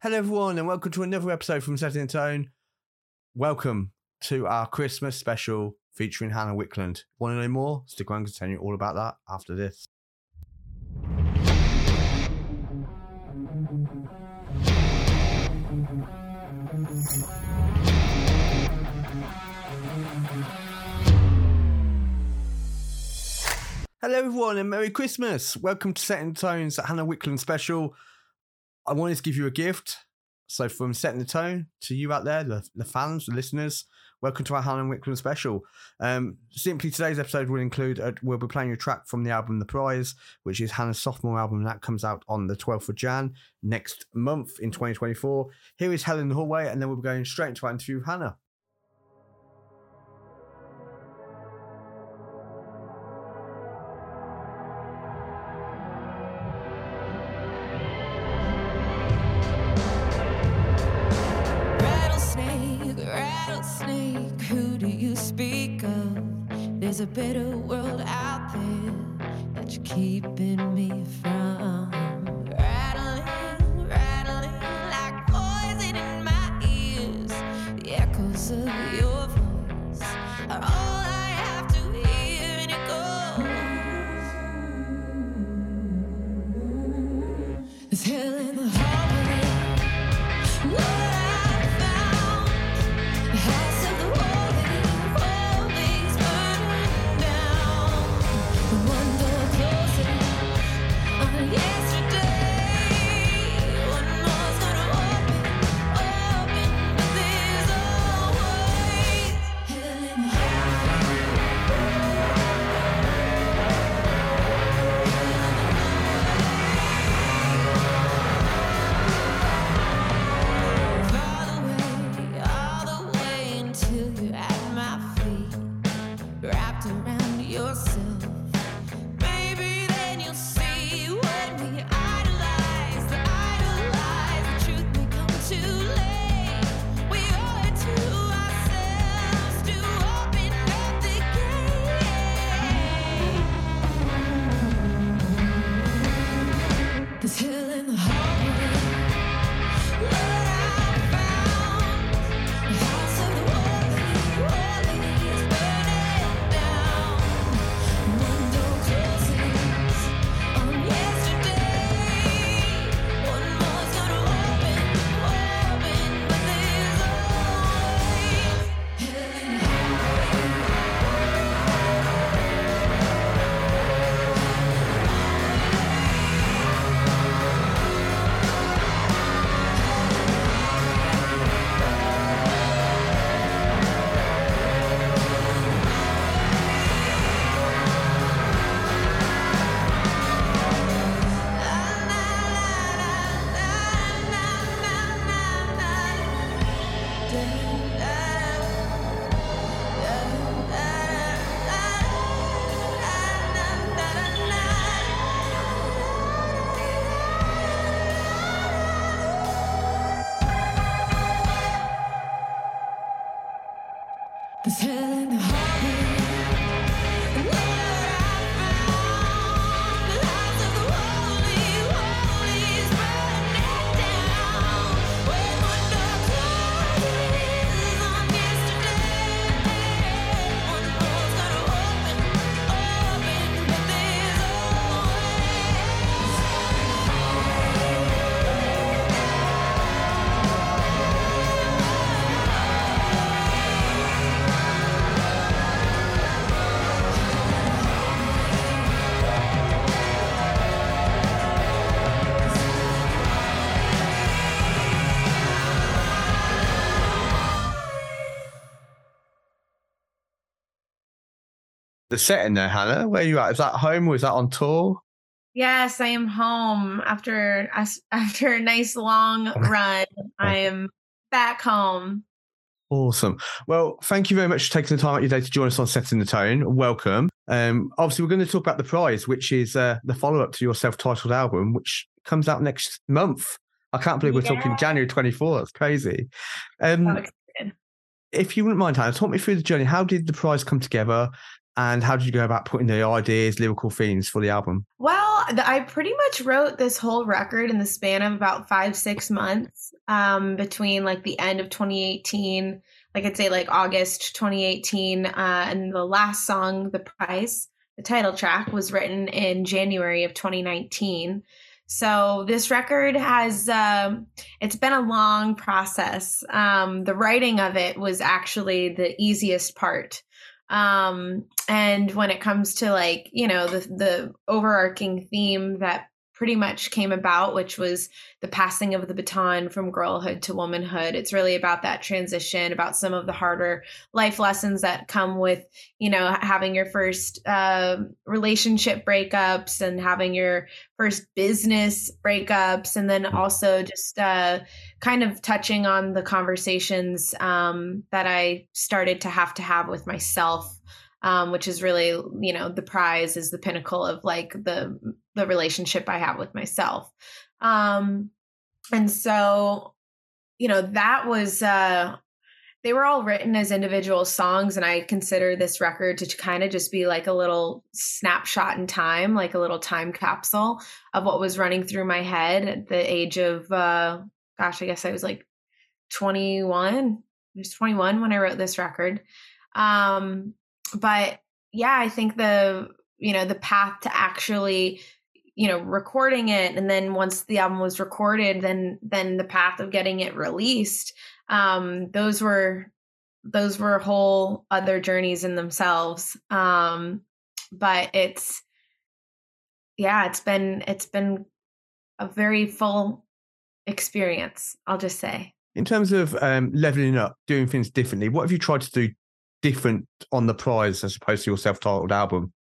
Hello everyone and welcome to another episode from Setting the Tone. Welcome to our Christmas special featuring Hannah Wicklund. Want to know more? Stick around and tell you all about that after this. Hello everyone and Merry Christmas. Welcome to Setting the Tone's Hannah Wicklund special. I wanted to give you a gift. So from Setting the Tone to you out there, the fans, the listeners, welcome to our Hannah Wicklund special. Simply today's episode will include, we'll be playing a track from the album The Prize, which is Hannah's sophomore album that comes out on the 12th of Jan next month in 2024. Here is Hell in the Hallway and then we'll be going straight into our interview with Hannah. There's a better world out there that you're keeping me from. Rattling, rattling like poison in my ears. The echoes of your voice are all I have to hear, and it goes. There's hell in the hallway. Whoa. The setting there, Hannah, where are you at? Is that home or is that on tour? Yes, I am home after a nice long run. I am back home. Awesome. Well, thank you very much for taking the time out of your day to join us on Setting the Tone. Welcome. Obviously, we're going to talk about The Prize, which is the follow-up to your self-titled album, which comes out next month. I can't believe we're talking January 24th. That's crazy. If you wouldn't mind, Hannah, talk me through the journey. How did The Prize come together? And how did you go about putting the ideas, lyrical themes for the album? Well, I pretty much wrote this whole record in the span of about 5-6 months, between like the end of 2018, like I'd say like August 2018, and the last song, The Prize, the title track, was written in January of 2019. So this record has, it's been a long process. The writing of it was actually the easiest part. And when it comes to like, you know, the overarching theme that pretty much came about, which was the passing of the baton from girlhood to womanhood. It's really about that transition, about some of the harder life lessons that come with, you know, having your first relationship breakups and having your first business breakups. And then also just kind of touching on the conversations that I started to have with myself, which is really, you know, The Prize is the pinnacle of like the relationship I have with myself. And so, you know, that was, they were all written as individual songs. And I consider this record to kind of just be like a little snapshot in time, like a little time capsule of what was running through my head at the age of, gosh, I guess I was like 21. I was 21 when I wrote this record. But yeah, I think the path to actually, you know, recording it. And then once the album was recorded, then the path of getting it released, those were whole other journeys in themselves. But it's been a very full experience, I'll just say. In terms of leveling up, doing things differently, what have you tried to do different on The Prize as opposed to your self-titled album?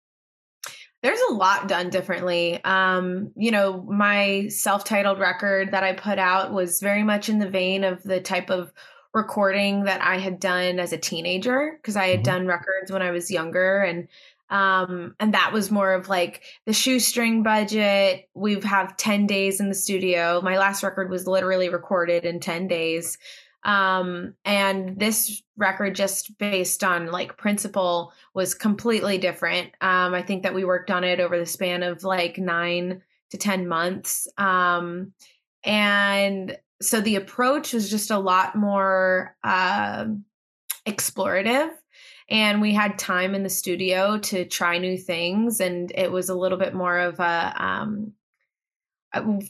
There's a lot done differently. You know, my self-titled record that I put out was very much in the vein of the type of recording that I had done as a teenager, because I had done records when I was younger, and that was more of like the shoestring budget. We've have 10 days in the studio. My last record was literally recorded in 10 days. And this record, just based on like principle, was completely different. I think that we worked on it over the span of like 9 to 10 months. And so the approach was just a lot more, explorative, and we had time in the studio to try new things. And it was a little bit more of a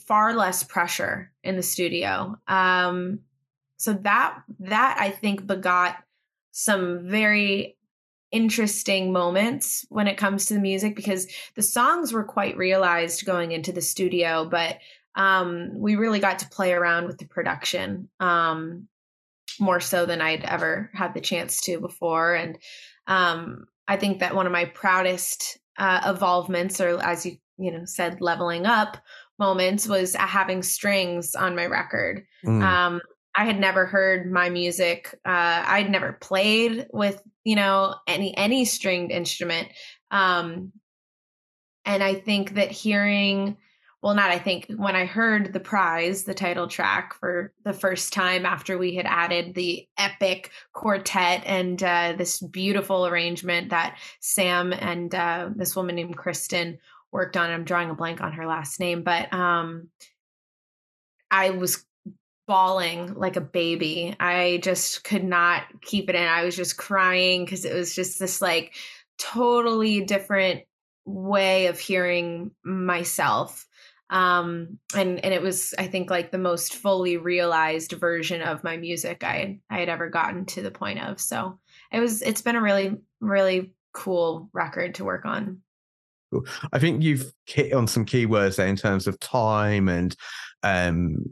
far less pressure in the studio. So that I think begot some very interesting moments when it comes to the music, because the songs were quite realized going into the studio, but we really got to play around with the production more so than I'd ever had the chance to before. And I think that one of my proudest evolvements, or as you said, leveling up moments, was having strings on my record. I had never heard my music. I'd never played with, you know, any stringed instrument. And I think that when I heard The Prize, the title track, for the first time after we had added the epic quartet and this beautiful arrangement that Sam and this woman named Kristen worked on. I'm drawing a blank on her last name, but I was bawling like a baby. I just could not keep it in. I was just crying because it was just this like totally different way of hearing myself. And it was, I think, like the most fully realized version of my music I had ever gotten to the point of. So it's been a really, really cool record to work on. Cool. I think you've hit on some key words there in terms of time and,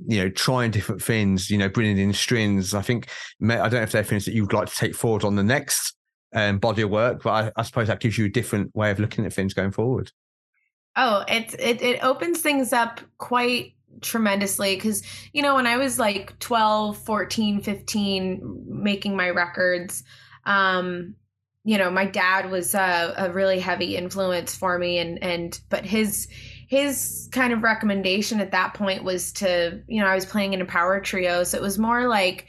you know, trying different things, you know, bringing in strings. I don't know if they're things that you'd like to take forward on the next body of work, but I suppose that gives you a different way of looking at things going forward. Oh, it opens things up quite tremendously, because, you know, when I was like 12, 14, 15, making my records, you know, my dad was a really heavy influence for me, but his kind of recommendation at that point was to, you know, I was playing in a power trio, so it was more like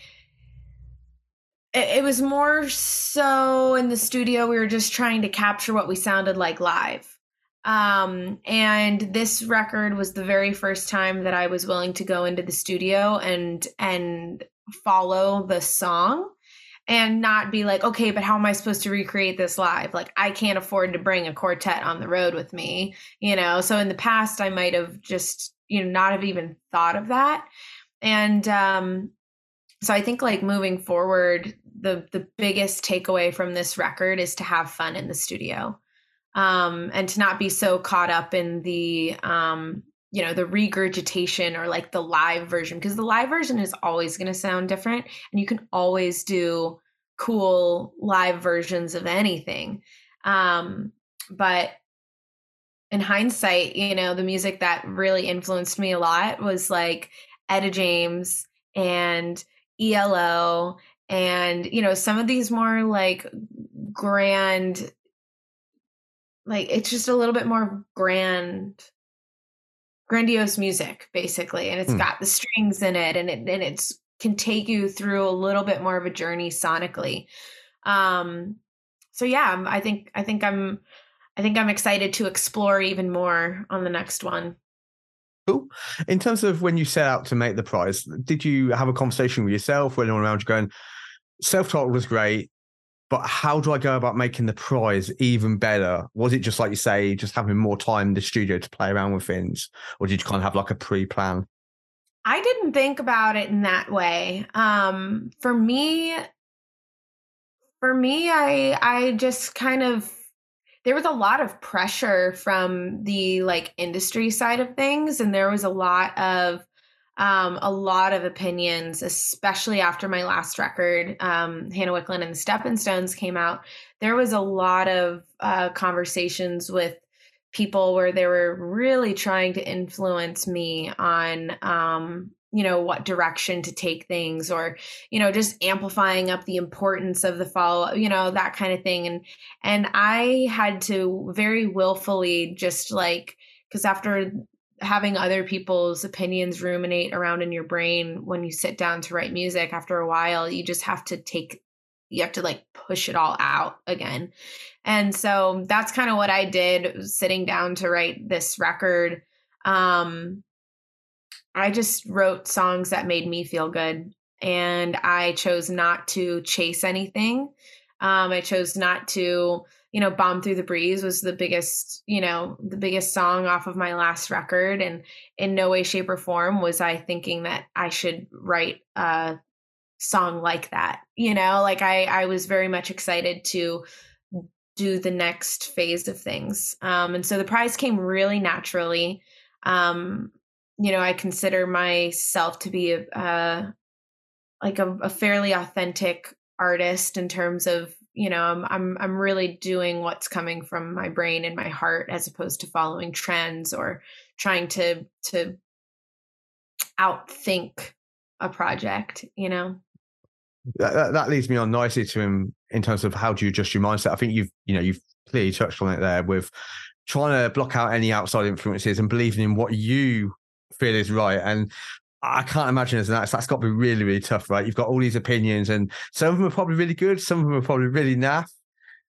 It was more so in the studio, we were just trying to capture what we sounded like live. And this record was the very first time that I was willing to go into the studio and follow the song and not be like, okay, but how am I supposed to recreate this live? Like, I can't afford to bring a quartet on the road with me, you know? So in the past I might've just, you know, not have even thought of that. And, so I think like moving forward, the biggest takeaway from this record is to have fun in the studio. And to not be so caught up in the, you know, the regurgitation or like the live version, because the live version is always going to sound different and you can always do cool live versions of anything. But in hindsight, you know, the music that really influenced me a lot was like Etta James and ELO and, you know, some of these more like grand, like it's just a little bit more grandiose music basically. And it's got the strings in it and it can take you through a little bit more of a journey sonically. So yeah, I think I'm excited to explore even more on the next one. Cool. In terms of when you set out to make The Prize, did you have a conversation with yourself or anyone around you going, self-titled was great, but how do I go about making The Prize even better? Was it just like you say, just having more time in the studio to play around with things? Or did you kind of have like a pre-plan? I didn't think about it in that way. For me, I just kind of, there was a lot of pressure from the like industry side of things. And there was a lot of opinions, especially after my last record, Hannah Wicklund and the Steppin Stones came out. There was a lot of conversations with people where they were really trying to influence me on, you know, what direction to take things or, you know, just amplifying up the importance of the follow, you know, that kind of thing. And I had to very willfully just like, because after having other people's opinions ruminate around in your brain, when you sit down to write music, after a while, you have to like push it all out again. And so that's kind of what I did sitting down to write this record. I just wrote songs that made me feel good. And I chose not to chase anything. I chose not to, you know, Bomb Through the Breeze was the biggest song off of my last record. And in no way, shape or form was I thinking that I should write a song like that. You know, like I was very much excited to do the next phase of things. And so The Prize came really naturally. You know, I consider myself to be a fairly authentic artist in terms of, you know, I'm really doing what's coming from my brain and my heart, as opposed to following trends or trying to outthink a project, you know. That leads me on nicely to in terms of how do you adjust your mindset. I think you've clearly touched on it there with trying to block out any outside influences and believing in what you feel is right. And I can't imagine as an artist, that's got to be really, really tough, right? You've got all these opinions and some of them are probably really good. Some of them are probably really naff.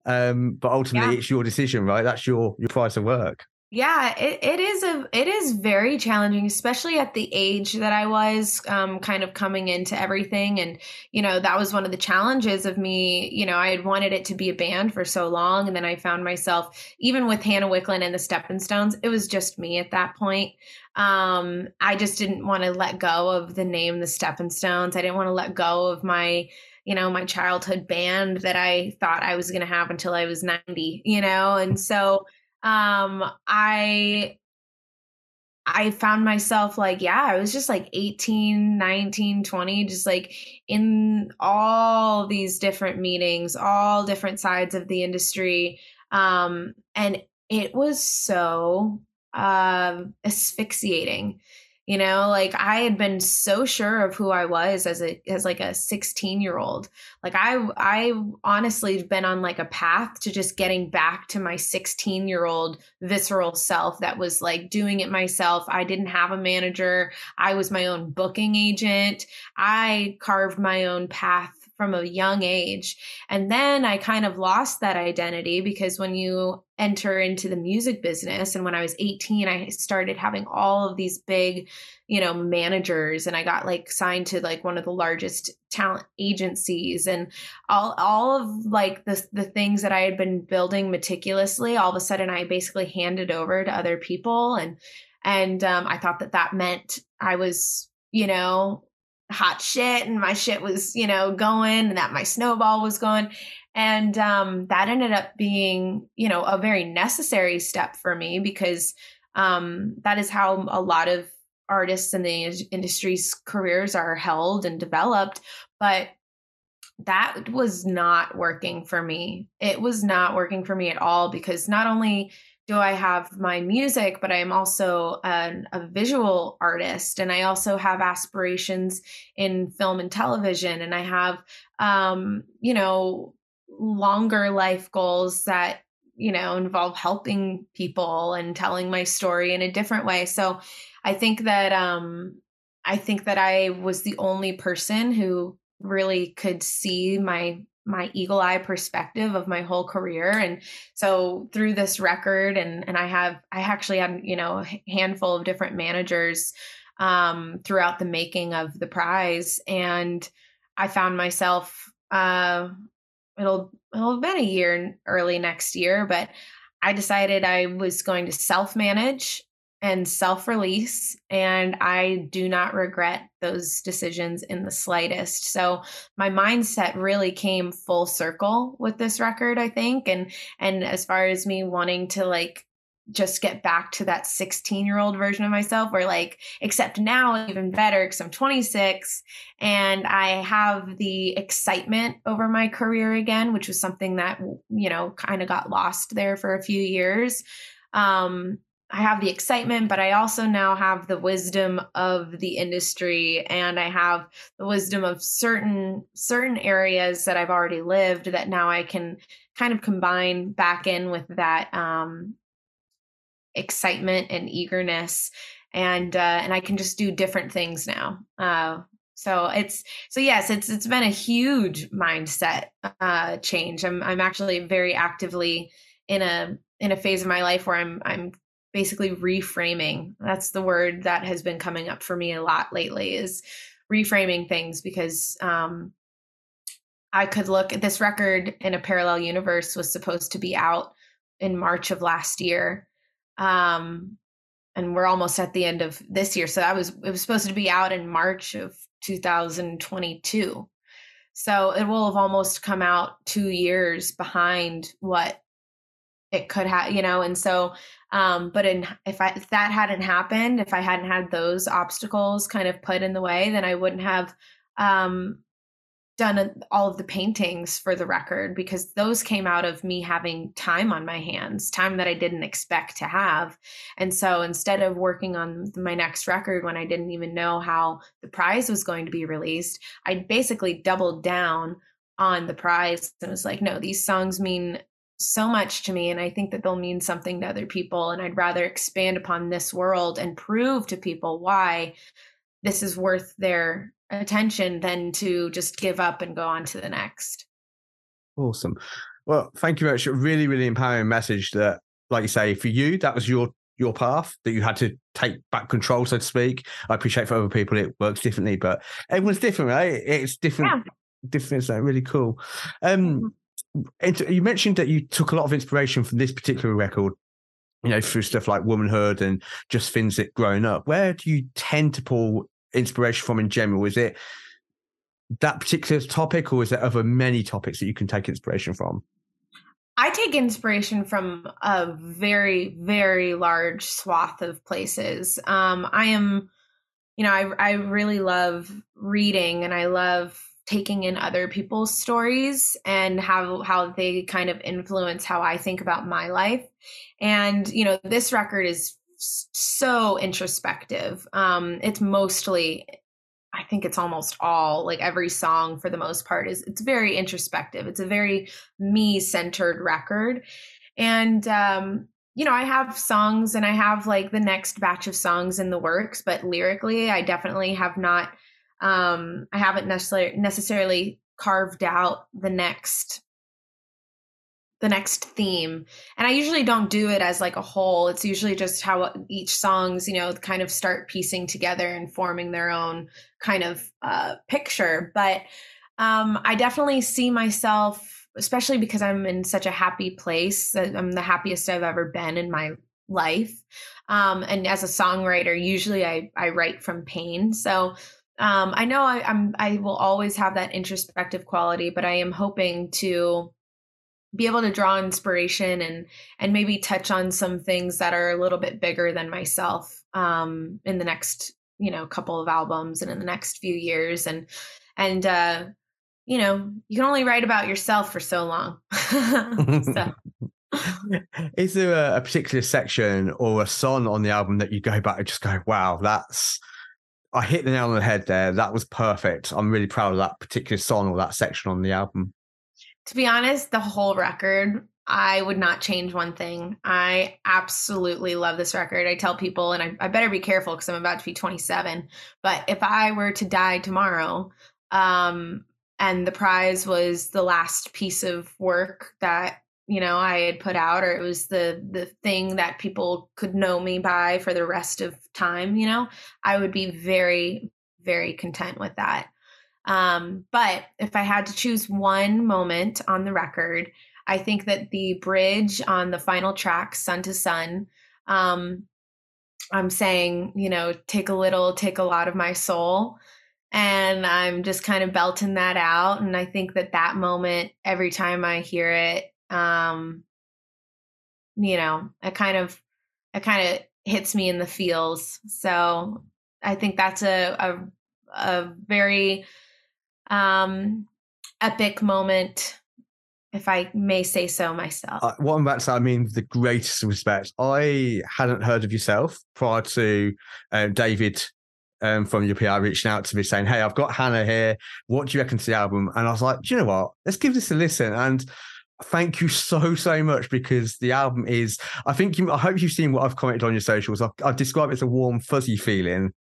But ultimately It's your decision, right? That's your price of work. Yeah, it is very challenging, especially at the age that I was kind of coming into everything. And, you know, that was one of the challenges of me. You know, I had wanted it to be a band for so long. And then I found myself, even with Hannah Wicklund and the Steppin Stones, it was just me at that point. I just didn't want to let go of the name, the Steppin Stones. I didn't want to let go of my, you know, my childhood band that I thought I was going to have until I was 90, you know? And so I found myself like, yeah, I was just like 18, 19, 20, just like in all these different meetings, all different sides of the industry. And it was so asphyxiating, you know, like I had been so sure of who I was as like a 16-year-old. Like I honestly been on like a path to just getting back to my 16-year-old visceral self that was like doing it myself. I didn't have a manager. I was my own booking agent. I carved my own path from a young age. And then I kind of lost that identity, because when you enter into the music business, and when I was 18, I started having all of these big, you know, managers, and I got like signed to like one of the largest talent agencies, and all of like the things that I had been building meticulously, all of a sudden I basically handed over to other people. And I thought that meant I was, you know, hot shit, and my shit was, you know, going, and that my snowball was going. And that ended up being, you know, a very necessary step for me, because that is how a lot of artists in the industry's careers are held and developed. But that was not working for me. It was not working for me at all, because not only do I have my music, but I'm also a visual artist, and I also have aspirations in film and television, and I have, you know, longer life goals that, you know, involve helping people and telling my story in a different way. So I think that I was the only person who really could see my eagle eye perspective of my whole career. And so through this record, and I actually had, you know, a handful of different managers throughout the making of The Prize. And I found myself, it'll have been a year early next year, but I decided I was going to self-manage and self-release. And I do not regret those decisions in the slightest. So my mindset really came full circle with this record, I think. And as far as me wanting to like, just get back to that 16-year-old version of myself, where like, except now even better, because I'm 26 and I have the excitement over my career again, which was something that, you know, kind of got lost there for a few years. I have the excitement, but I also now have the wisdom of the industry, and I have the wisdom of certain areas that I've already lived, that now I can kind of combine back in with that excitement and eagerness, and I can just do different things now. So yes, it's been a huge mindset change. I'm actually very actively in a phase of my life where I'm basically reframing. That's the word that has been coming up for me a lot lately, is reframing things, because I could look at this record in a parallel universe, was supposed to be out in March of last year. And we're almost at the end of this year. So it was supposed to be out in March of 2022. So it will have almost come out 2 years behind what it could have, you know? And so, but if that hadn't happened, if I hadn't had those obstacles kind of put in the way, then I wouldn't have, done all of the paintings for the record, because those came out of me having time on my hands, time that I didn't expect to have. And so instead of working on my next record, when I didn't even know how The Prize was going to be released, I basically doubled down on The Prize and was like, no, these songs mean so much to me, and I think that they'll mean something to other people. And I'd rather expand upon this world and prove to people why this is worth their attention than to just give up and go on to the next. Awesome. Well, thank you very much. A really, really empowering message that, like you say, for you, that was your path that you had to take back control, so to speak. I appreciate for other people it works differently, but everyone's different, right? It's different. Yeah. Different. So really cool. You mentioned that you took a lot of inspiration from this particular record, you know, through stuff like womanhood and just things that growing up. Where do you tend to pull inspiration from in general? Is it that particular topic, or is there other many topics that you can take inspiration from? I take inspiration from a very, very large swath of places. I really love reading, and I love taking in other people's stories and how they kind of influence how I think about my life. And, you know, this record is so introspective. It's mostly, I think it's almost all, like every song for the most part it's very introspective. It's a very me-centered record. And, you know, I have songs and I have like the next batch of songs in the works, but lyrically, I definitely have not, I haven't necessarily carved out the next theme. And I usually don't do it as like a whole. It's usually just how each songs, kind of start piecing together and forming their own kind of picture. But I definitely see myself, especially because I'm in such a happy place. I'm the happiest I've ever been in my life. And as a songwriter, usually I write from pain. So I know I will always have that introspective quality, but I am hoping to be able to draw inspiration and maybe touch on some things that are a little bit bigger than myself in the next, couple of albums and in the next few years. And you can only write about yourself for so long. So. Is there a particular section or a song on the album that you go back and just go, wow, I hit the nail on the head there. That was perfect. I'm really proud of that particular song or that section on the album. To be honest, the whole record, I would not change one thing. I absolutely love this record. I tell people, and I better be careful because I'm about to be 27, but if I were to die tomorrow, and The Prize was the last piece of work that, I had put out, or it was the thing that people could know me by for the rest of time, I would be very, very content with that. But if I had to choose one moment on the record, I think that the bridge on the final track, Sun to Sun, I'm saying, take a little, take a lot of my soul. And I'm just kind of belting that out. And I think that moment, every time I hear it, it kind of hits me in the feels. So I think that's a very, epic moment, if I may say so myself. What I'm about to say, I mean, with the greatest respect. I hadn't heard of yourself prior to David from your PR reaching out to me saying, hey, I've got Hannah here. What do you reckon to the album? And I was like, do you know what? Let's give this a listen. And thank you so much, because the album is, I hope you've seen what I've commented on your socials. I've described it as a warm, fuzzy feeling.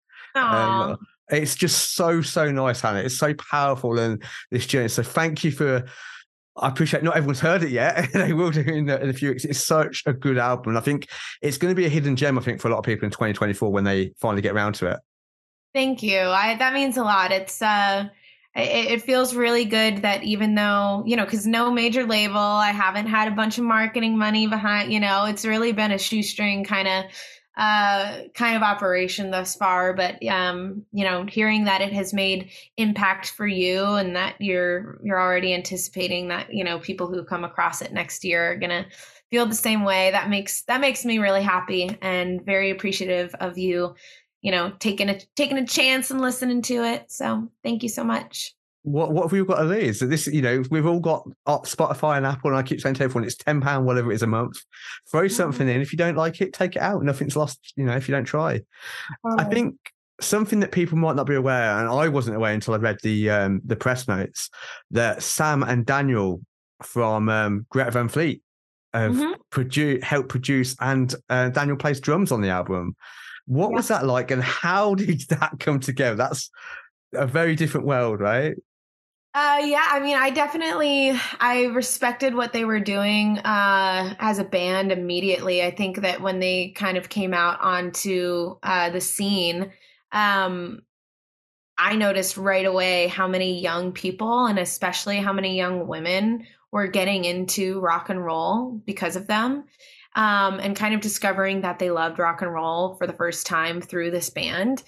It's just so nice, Hannah. It's so powerful, and this journey. So thank you for, I appreciate not everyone's heard it yet. They will do in a few weeks. It's such a good album. And I think it's going to be a hidden gem, I think, for a lot of people in 2024 when they finally get around to it. Thank you. That means a lot. It's, it feels really good that even though, because no major label, I haven't had a bunch of marketing money behind, it's really been a shoestring kind of operation thus far, but hearing that it has made impact for you and that you're already anticipating that people who come across it next year are gonna feel the same way, that makes me really happy and very appreciative of you, taking a chance and listening to it. So thank you so much. What have we got to lose? So this, we've all got Spotify and Apple, and I keep saying to everyone, it's £10, whatever it is, a month. Throw something in. If you don't like it, take it out. Nothing's lost, if you don't try. Oh. I think something that people might not be aware, and I wasn't aware until I read the press notes, that Sam and Daniel from Greta Van Fleet have helped produce, and Daniel plays drums on the album. What was that like, and how did that come together? That's a very different world, right? Yeah, I mean, I respected what they were doing as a band immediately. I think that when they kind of came out onto the scene, I noticed right away how many young people, and especially how many young women, were getting into rock and roll because of them, and kind of discovering that they loved rock and roll for the first time through this band.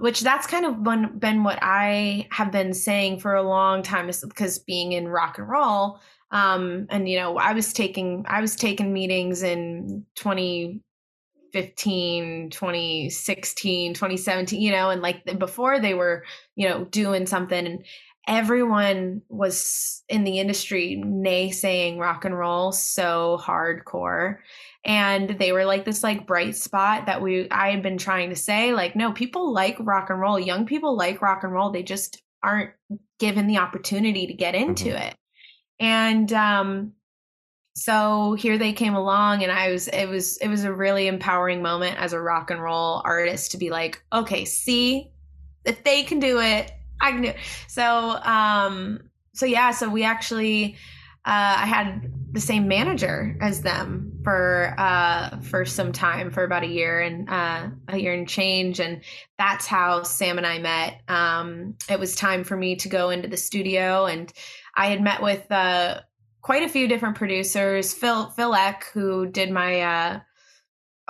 Which that's kind of been what I have been saying for a long time, is because being in rock and roll, and I was taking meetings in 2015, 2016, 2017, and like before they were, doing something, and everyone was in the industry naysaying rock and roll so hardcore. And they were like this like bright spot that I had been trying to say, like, no, people like rock and roll. Young people like rock and roll. They just aren't given the opportunity to get into it. And so here they came along, and it was a really empowering moment as a rock and roll artist to be like, okay, see, if they can do it, I knew. So we actually, I had the same manager as them for some time, for about a year and change. And that's how Sam and I met. It was time for me to go into the studio, and I had met with, quite a few different producers, Phil Ek, who did my,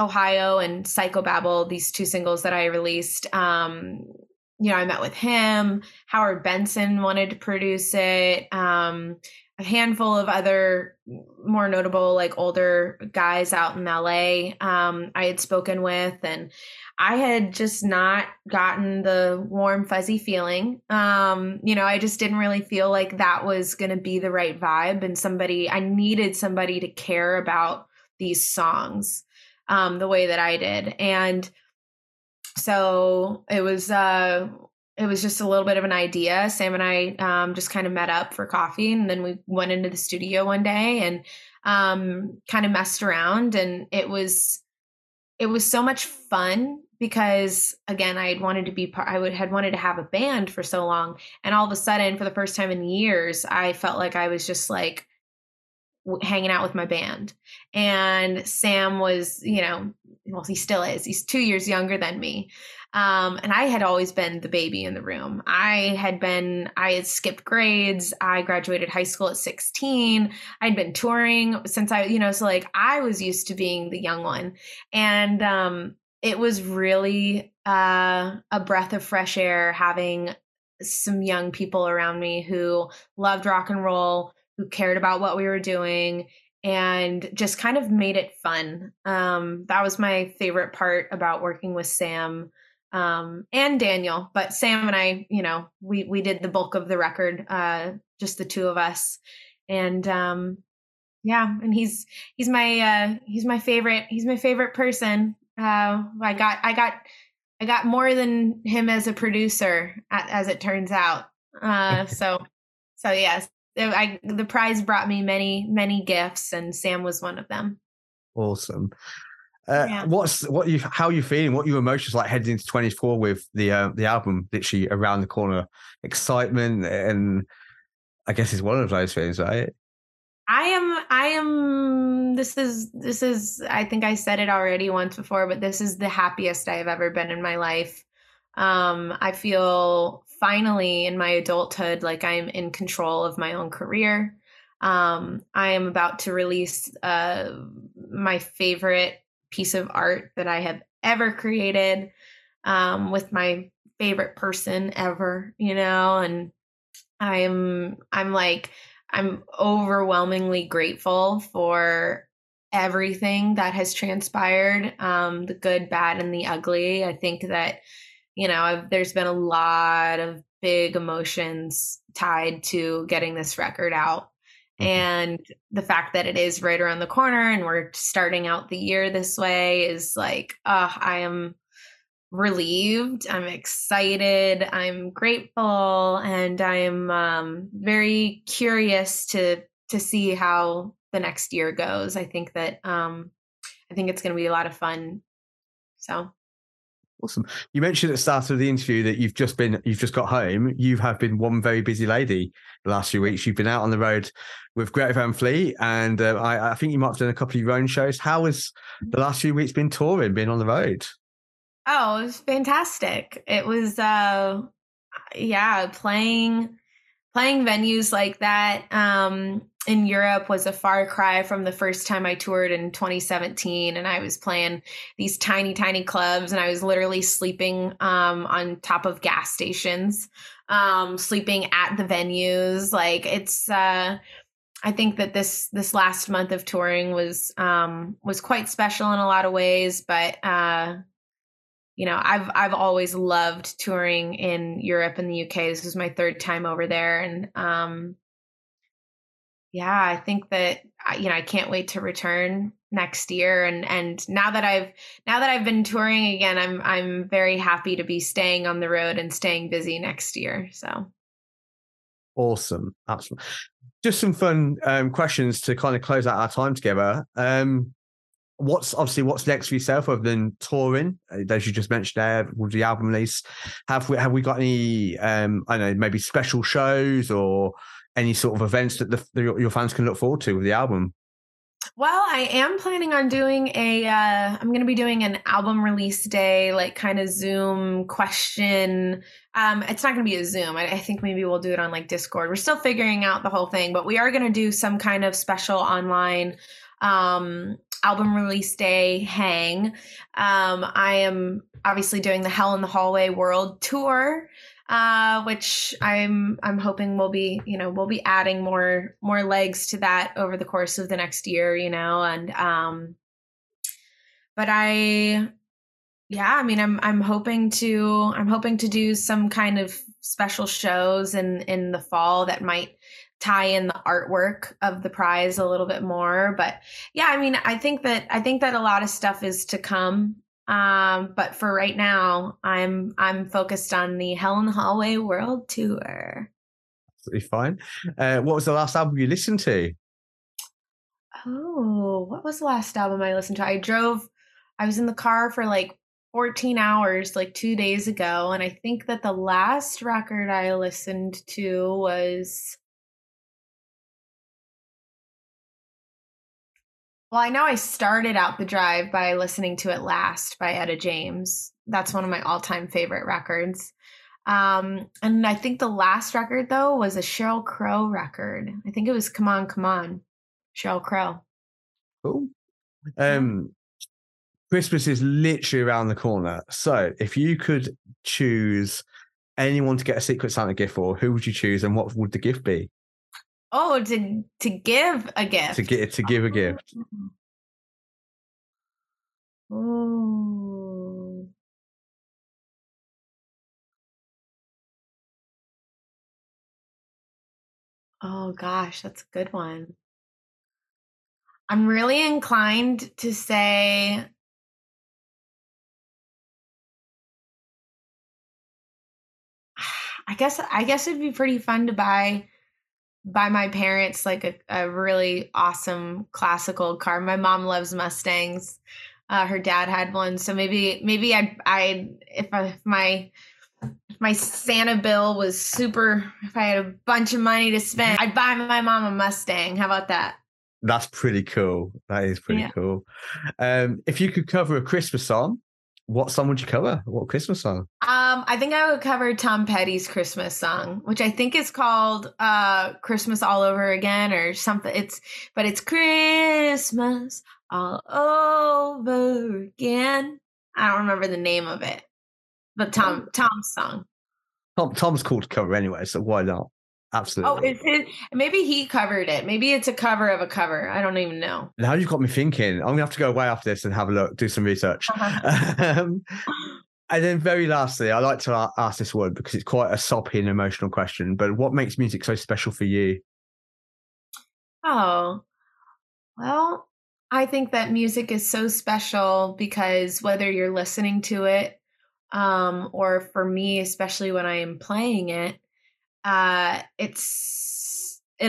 Ohio and Psychobabble, these two singles that I released. I met with him. Howard Benson wanted to produce it. A handful of other more notable, like older guys out in LA, I had spoken with, and I had just not gotten the warm, fuzzy feeling. I just didn't really feel like that was going to be the right vibe. And I needed somebody to care about these songs, the way that I did. And so it was just a little bit of an idea. Sam and I just kind of met up for coffee, and then we went into the studio one day and kind of messed around. And it was so much fun because, again, I had wanted to have a band for so long. And all of a sudden, for the first time in years, I felt like I was just like hanging out with my band. And Sam was, he still is. He's 2 years younger than me. And I had always been the baby in the room. I had skipped grades. I graduated high school at 16. I'd been touring since I was used to being the young one. And, it was really, a breath of fresh air having some young people around me who loved rock and roll, who cared about what we were doing, and just kind of made it fun. That was my favorite part about working with Sam, and Daniel, but Sam and I, we did the bulk of the record, just the two of us. And, and he's my favorite person. I got more than him as a producer, as it turns out. Yes. The prize brought me many, many gifts, and Sam was one of them. Awesome. How are you feeling? What are your emotions like heading into 2024 with the album literally around the corner? Excitement, and I guess it's one of those things, right? This is I think I said it already once before, but this is the happiest I have ever been in my life. I feel finally in my adulthood like I'm in control of my own career. I am about to release my favorite piece of art that I have ever created, with my favorite person ever, and I'm overwhelmingly grateful for everything that has transpired, the good, bad, and the ugly. I think that there's been a lot of big emotions tied to getting this record out, and the fact that it is right around the corner and we're starting out the year this way is like, I am relieved. I'm excited. I'm grateful. And I'm, very curious to see how the next year goes. I think that, I think it's going to be a lot of fun. So. Awesome. You mentioned at the start of the interview that you've just got home. You have been one very busy lady the last few weeks. You've been out on the road with Greta Van Fleet, and I think you might have done a couple of your own shows. How has the last few weeks been touring, being on the road? Oh, it was fantastic. It was, playing venues like that in Europe was a far cry from the first time I toured in 2017. And I was playing these tiny, tiny clubs, and I was literally sleeping on top of gas stations, sleeping at the venues. Like it's, I think that this last month of touring was quite special in a lot of ways, but I've always loved touring in Europe and the UK. This was my third time over there. And, I think that, I can't wait to return next year. And now that I've been touring again, I'm very happy to be staying on the road and staying busy next year. So. Awesome. Absolutely. Just some fun questions to kind of close out our time together. what's next for yourself other than touring, as you just mentioned there with the album release? Have we got any I don't know, maybe special shows or any sort of events that your fans can look forward to with the album? Well, I am planning on doing I'm going to be doing an album release day, like kind of Zoom question. It's not going to be a Zoom. I think maybe we'll do it on like Discord. We're still figuring out the whole thing, but we are going to do some kind of special online album release day hang. I am obviously doing the Hell in the Hallway World Tour, which I'm hoping we'll be adding more legs to that over the course of the next year, and I'm hoping to do some kind of special shows in the fall that might tie in the artwork of the prize a little bit more. But yeah, I think that a lot of stuff is to come. But for right now, I'm focused on the Hell in the Hallway World Tour. Absolutely fine. What was the last album you listened to? Oh, what was the last album I listened to? I was in the car for like 14 hours, like 2 days ago. And I think that the last record I listened to was... Well, I know I started out the drive by listening to It Last by Etta James. That's one of my all-time favorite records. And I think the last record, though, was a Sheryl Crow record. I think it was Come On, Come On, Sheryl Crow. Cool. Christmas is literally around the corner. So if you could choose anyone to get a Secret Santa gift for, who would you choose and what would the gift be? Oh, to give a gift. To give a gift. Oh. Oh gosh, that's a good one. I'm really inclined to say I guess it'd be pretty fun to buy my parents like a really awesome classical car. My mom loves Mustangs. Her dad had one. So maybe if my Santa bill was super, if I had a bunch of money to spend, I'd buy my mom a Mustang. How about that? That's pretty cool. That is pretty cool. If you could cover a Christmas song, what song would you cover? What Christmas song? I think I would cover Tom Petty's Christmas song, which I think is called Christmas All Over Again or something. But it's Christmas All Over Again. I don't remember the name of it, but Tom's song. Tom's cool to cover anyway, so why not? Absolutely. Oh, maybe he covered it. Maybe it's a cover of a cover. I don't even know. Now you've got me thinking. I'm going to have to go away after this and have a look, do some research. Uh-huh. And then very lastly, I like to ask this one because it's quite a soppy and emotional question, but what makes music so special for you? Oh, well, I think that music is so special because whether you're listening to it or for me, especially when I am playing it, it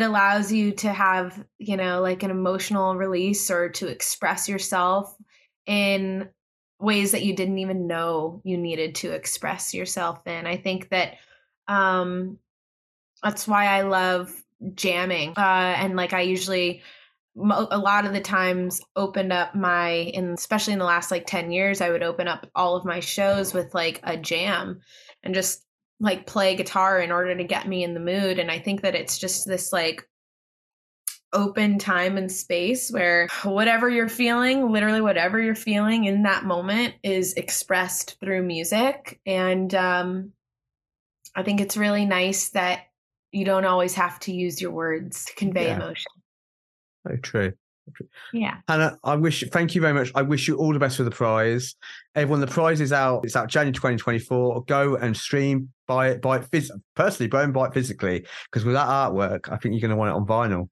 allows you to have, like an emotional release or to express yourself in ways that you didn't even know you needed to express yourself in. I think that, that's why I love jamming. And like I usually, a lot of the times opened up especially in the last like 10 years, I would open up all of my shows with like a jam and just like play guitar in order to get me in the mood. And I think that it's just this like open time and space where whatever you're feeling in that moment is expressed through music. And I think it's really nice that you don't always have to use your words to convey emotion. Very true. Yeah. Hannah, thank you very much. I wish you all the best for the prize. Everyone, the prize is out. It's out January 2024. Go and stream, buy it physically. Because with that artwork, I think you're going to want it on vinyl.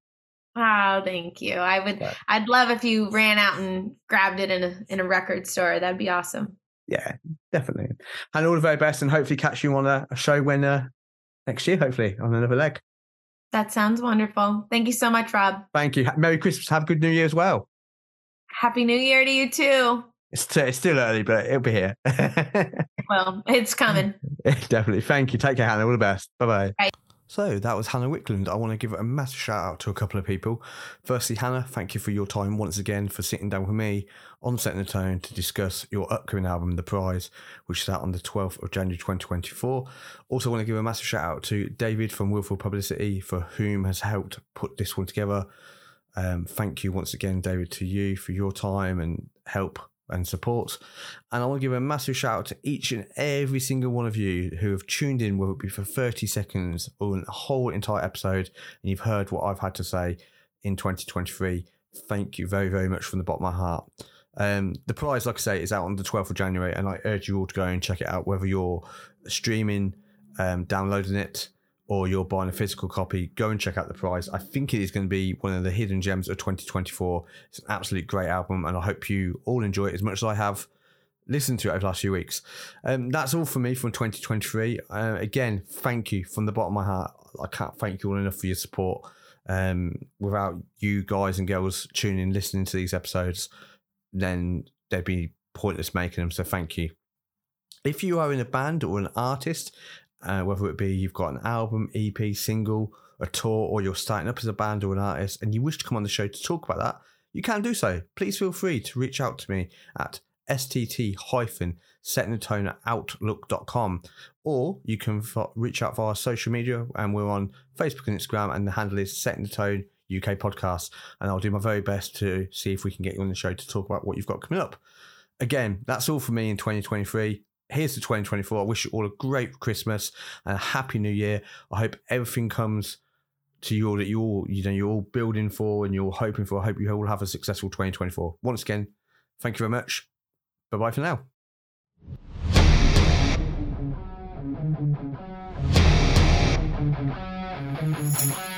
Oh, thank you. I'd love if you ran out and grabbed it in a record store. That'd be awesome. Yeah, definitely. And all the very best, and hopefully catch you on a show when next year, hopefully, on another leg. That sounds wonderful. Thank you so much, Rob. Thank you. Merry Christmas. Have a good New Year as well. Happy New Year to you too. It's still early, but it'll be here. Well, it's coming. Definitely. Thank you. Take care, Hannah. All the best. Bye-bye. Bye. So that was Hannah Wicklund. I want to give a massive shout out to a couple of people. Firstly, Hannah, thank you for your time once again, for sitting down with me on Setting the Tone to discuss your upcoming album, The Prize, which is out on the 12th of January 2024. Also want to give a massive shout out to David from Willful Publicity, for whom has helped put this one together. Thank you once again, David, to you for your time and help and support. And I want to give a massive shout out to each and every single one of you who have tuned in, whether it be for 30 seconds or a whole entire episode, and you've heard what I've had to say in 2023. Thank you very, very much from the bottom of my heart. The Prize, like I say, is out on the 12th of January, and I urge you all to go and check it out, whether you're streaming, downloading it, or you're buying a physical copy. Go and check out The Prize. I think it is going to be one of the hidden gems of 2024. It's an absolute great album, and I hope you all enjoy it as much as I have listened to it over the last few weeks. That's all for me from 2023. Again, thank you from the bottom of my heart. I can't thank you all enough for your support. Without you guys and girls tuning in, listening to these episodes, then they'd be pointless making them, so thank you. If you are in a band or an artist, whether it be you've got an album, EP, single, a tour, or you're starting up as a band or an artist and you wish to come on the show to talk about that, you can do so. Please feel free to reach out to me at stt-settingthetone@outlook.com, or you can reach out via social media, and we're on Facebook and Instagram, and the handle is Setting the Tone UK Podcast, and I'll do my very best to see if we can get you on the show to talk about what you've got coming up. Again, that's all for me in 2023. Here's to 2024. I wish you all a great Christmas and a happy new year. I hope everything comes to you all that you're all building for and you're hoping for. I hope you all have a successful 2024. Once again, thank you very much. Bye-bye for now.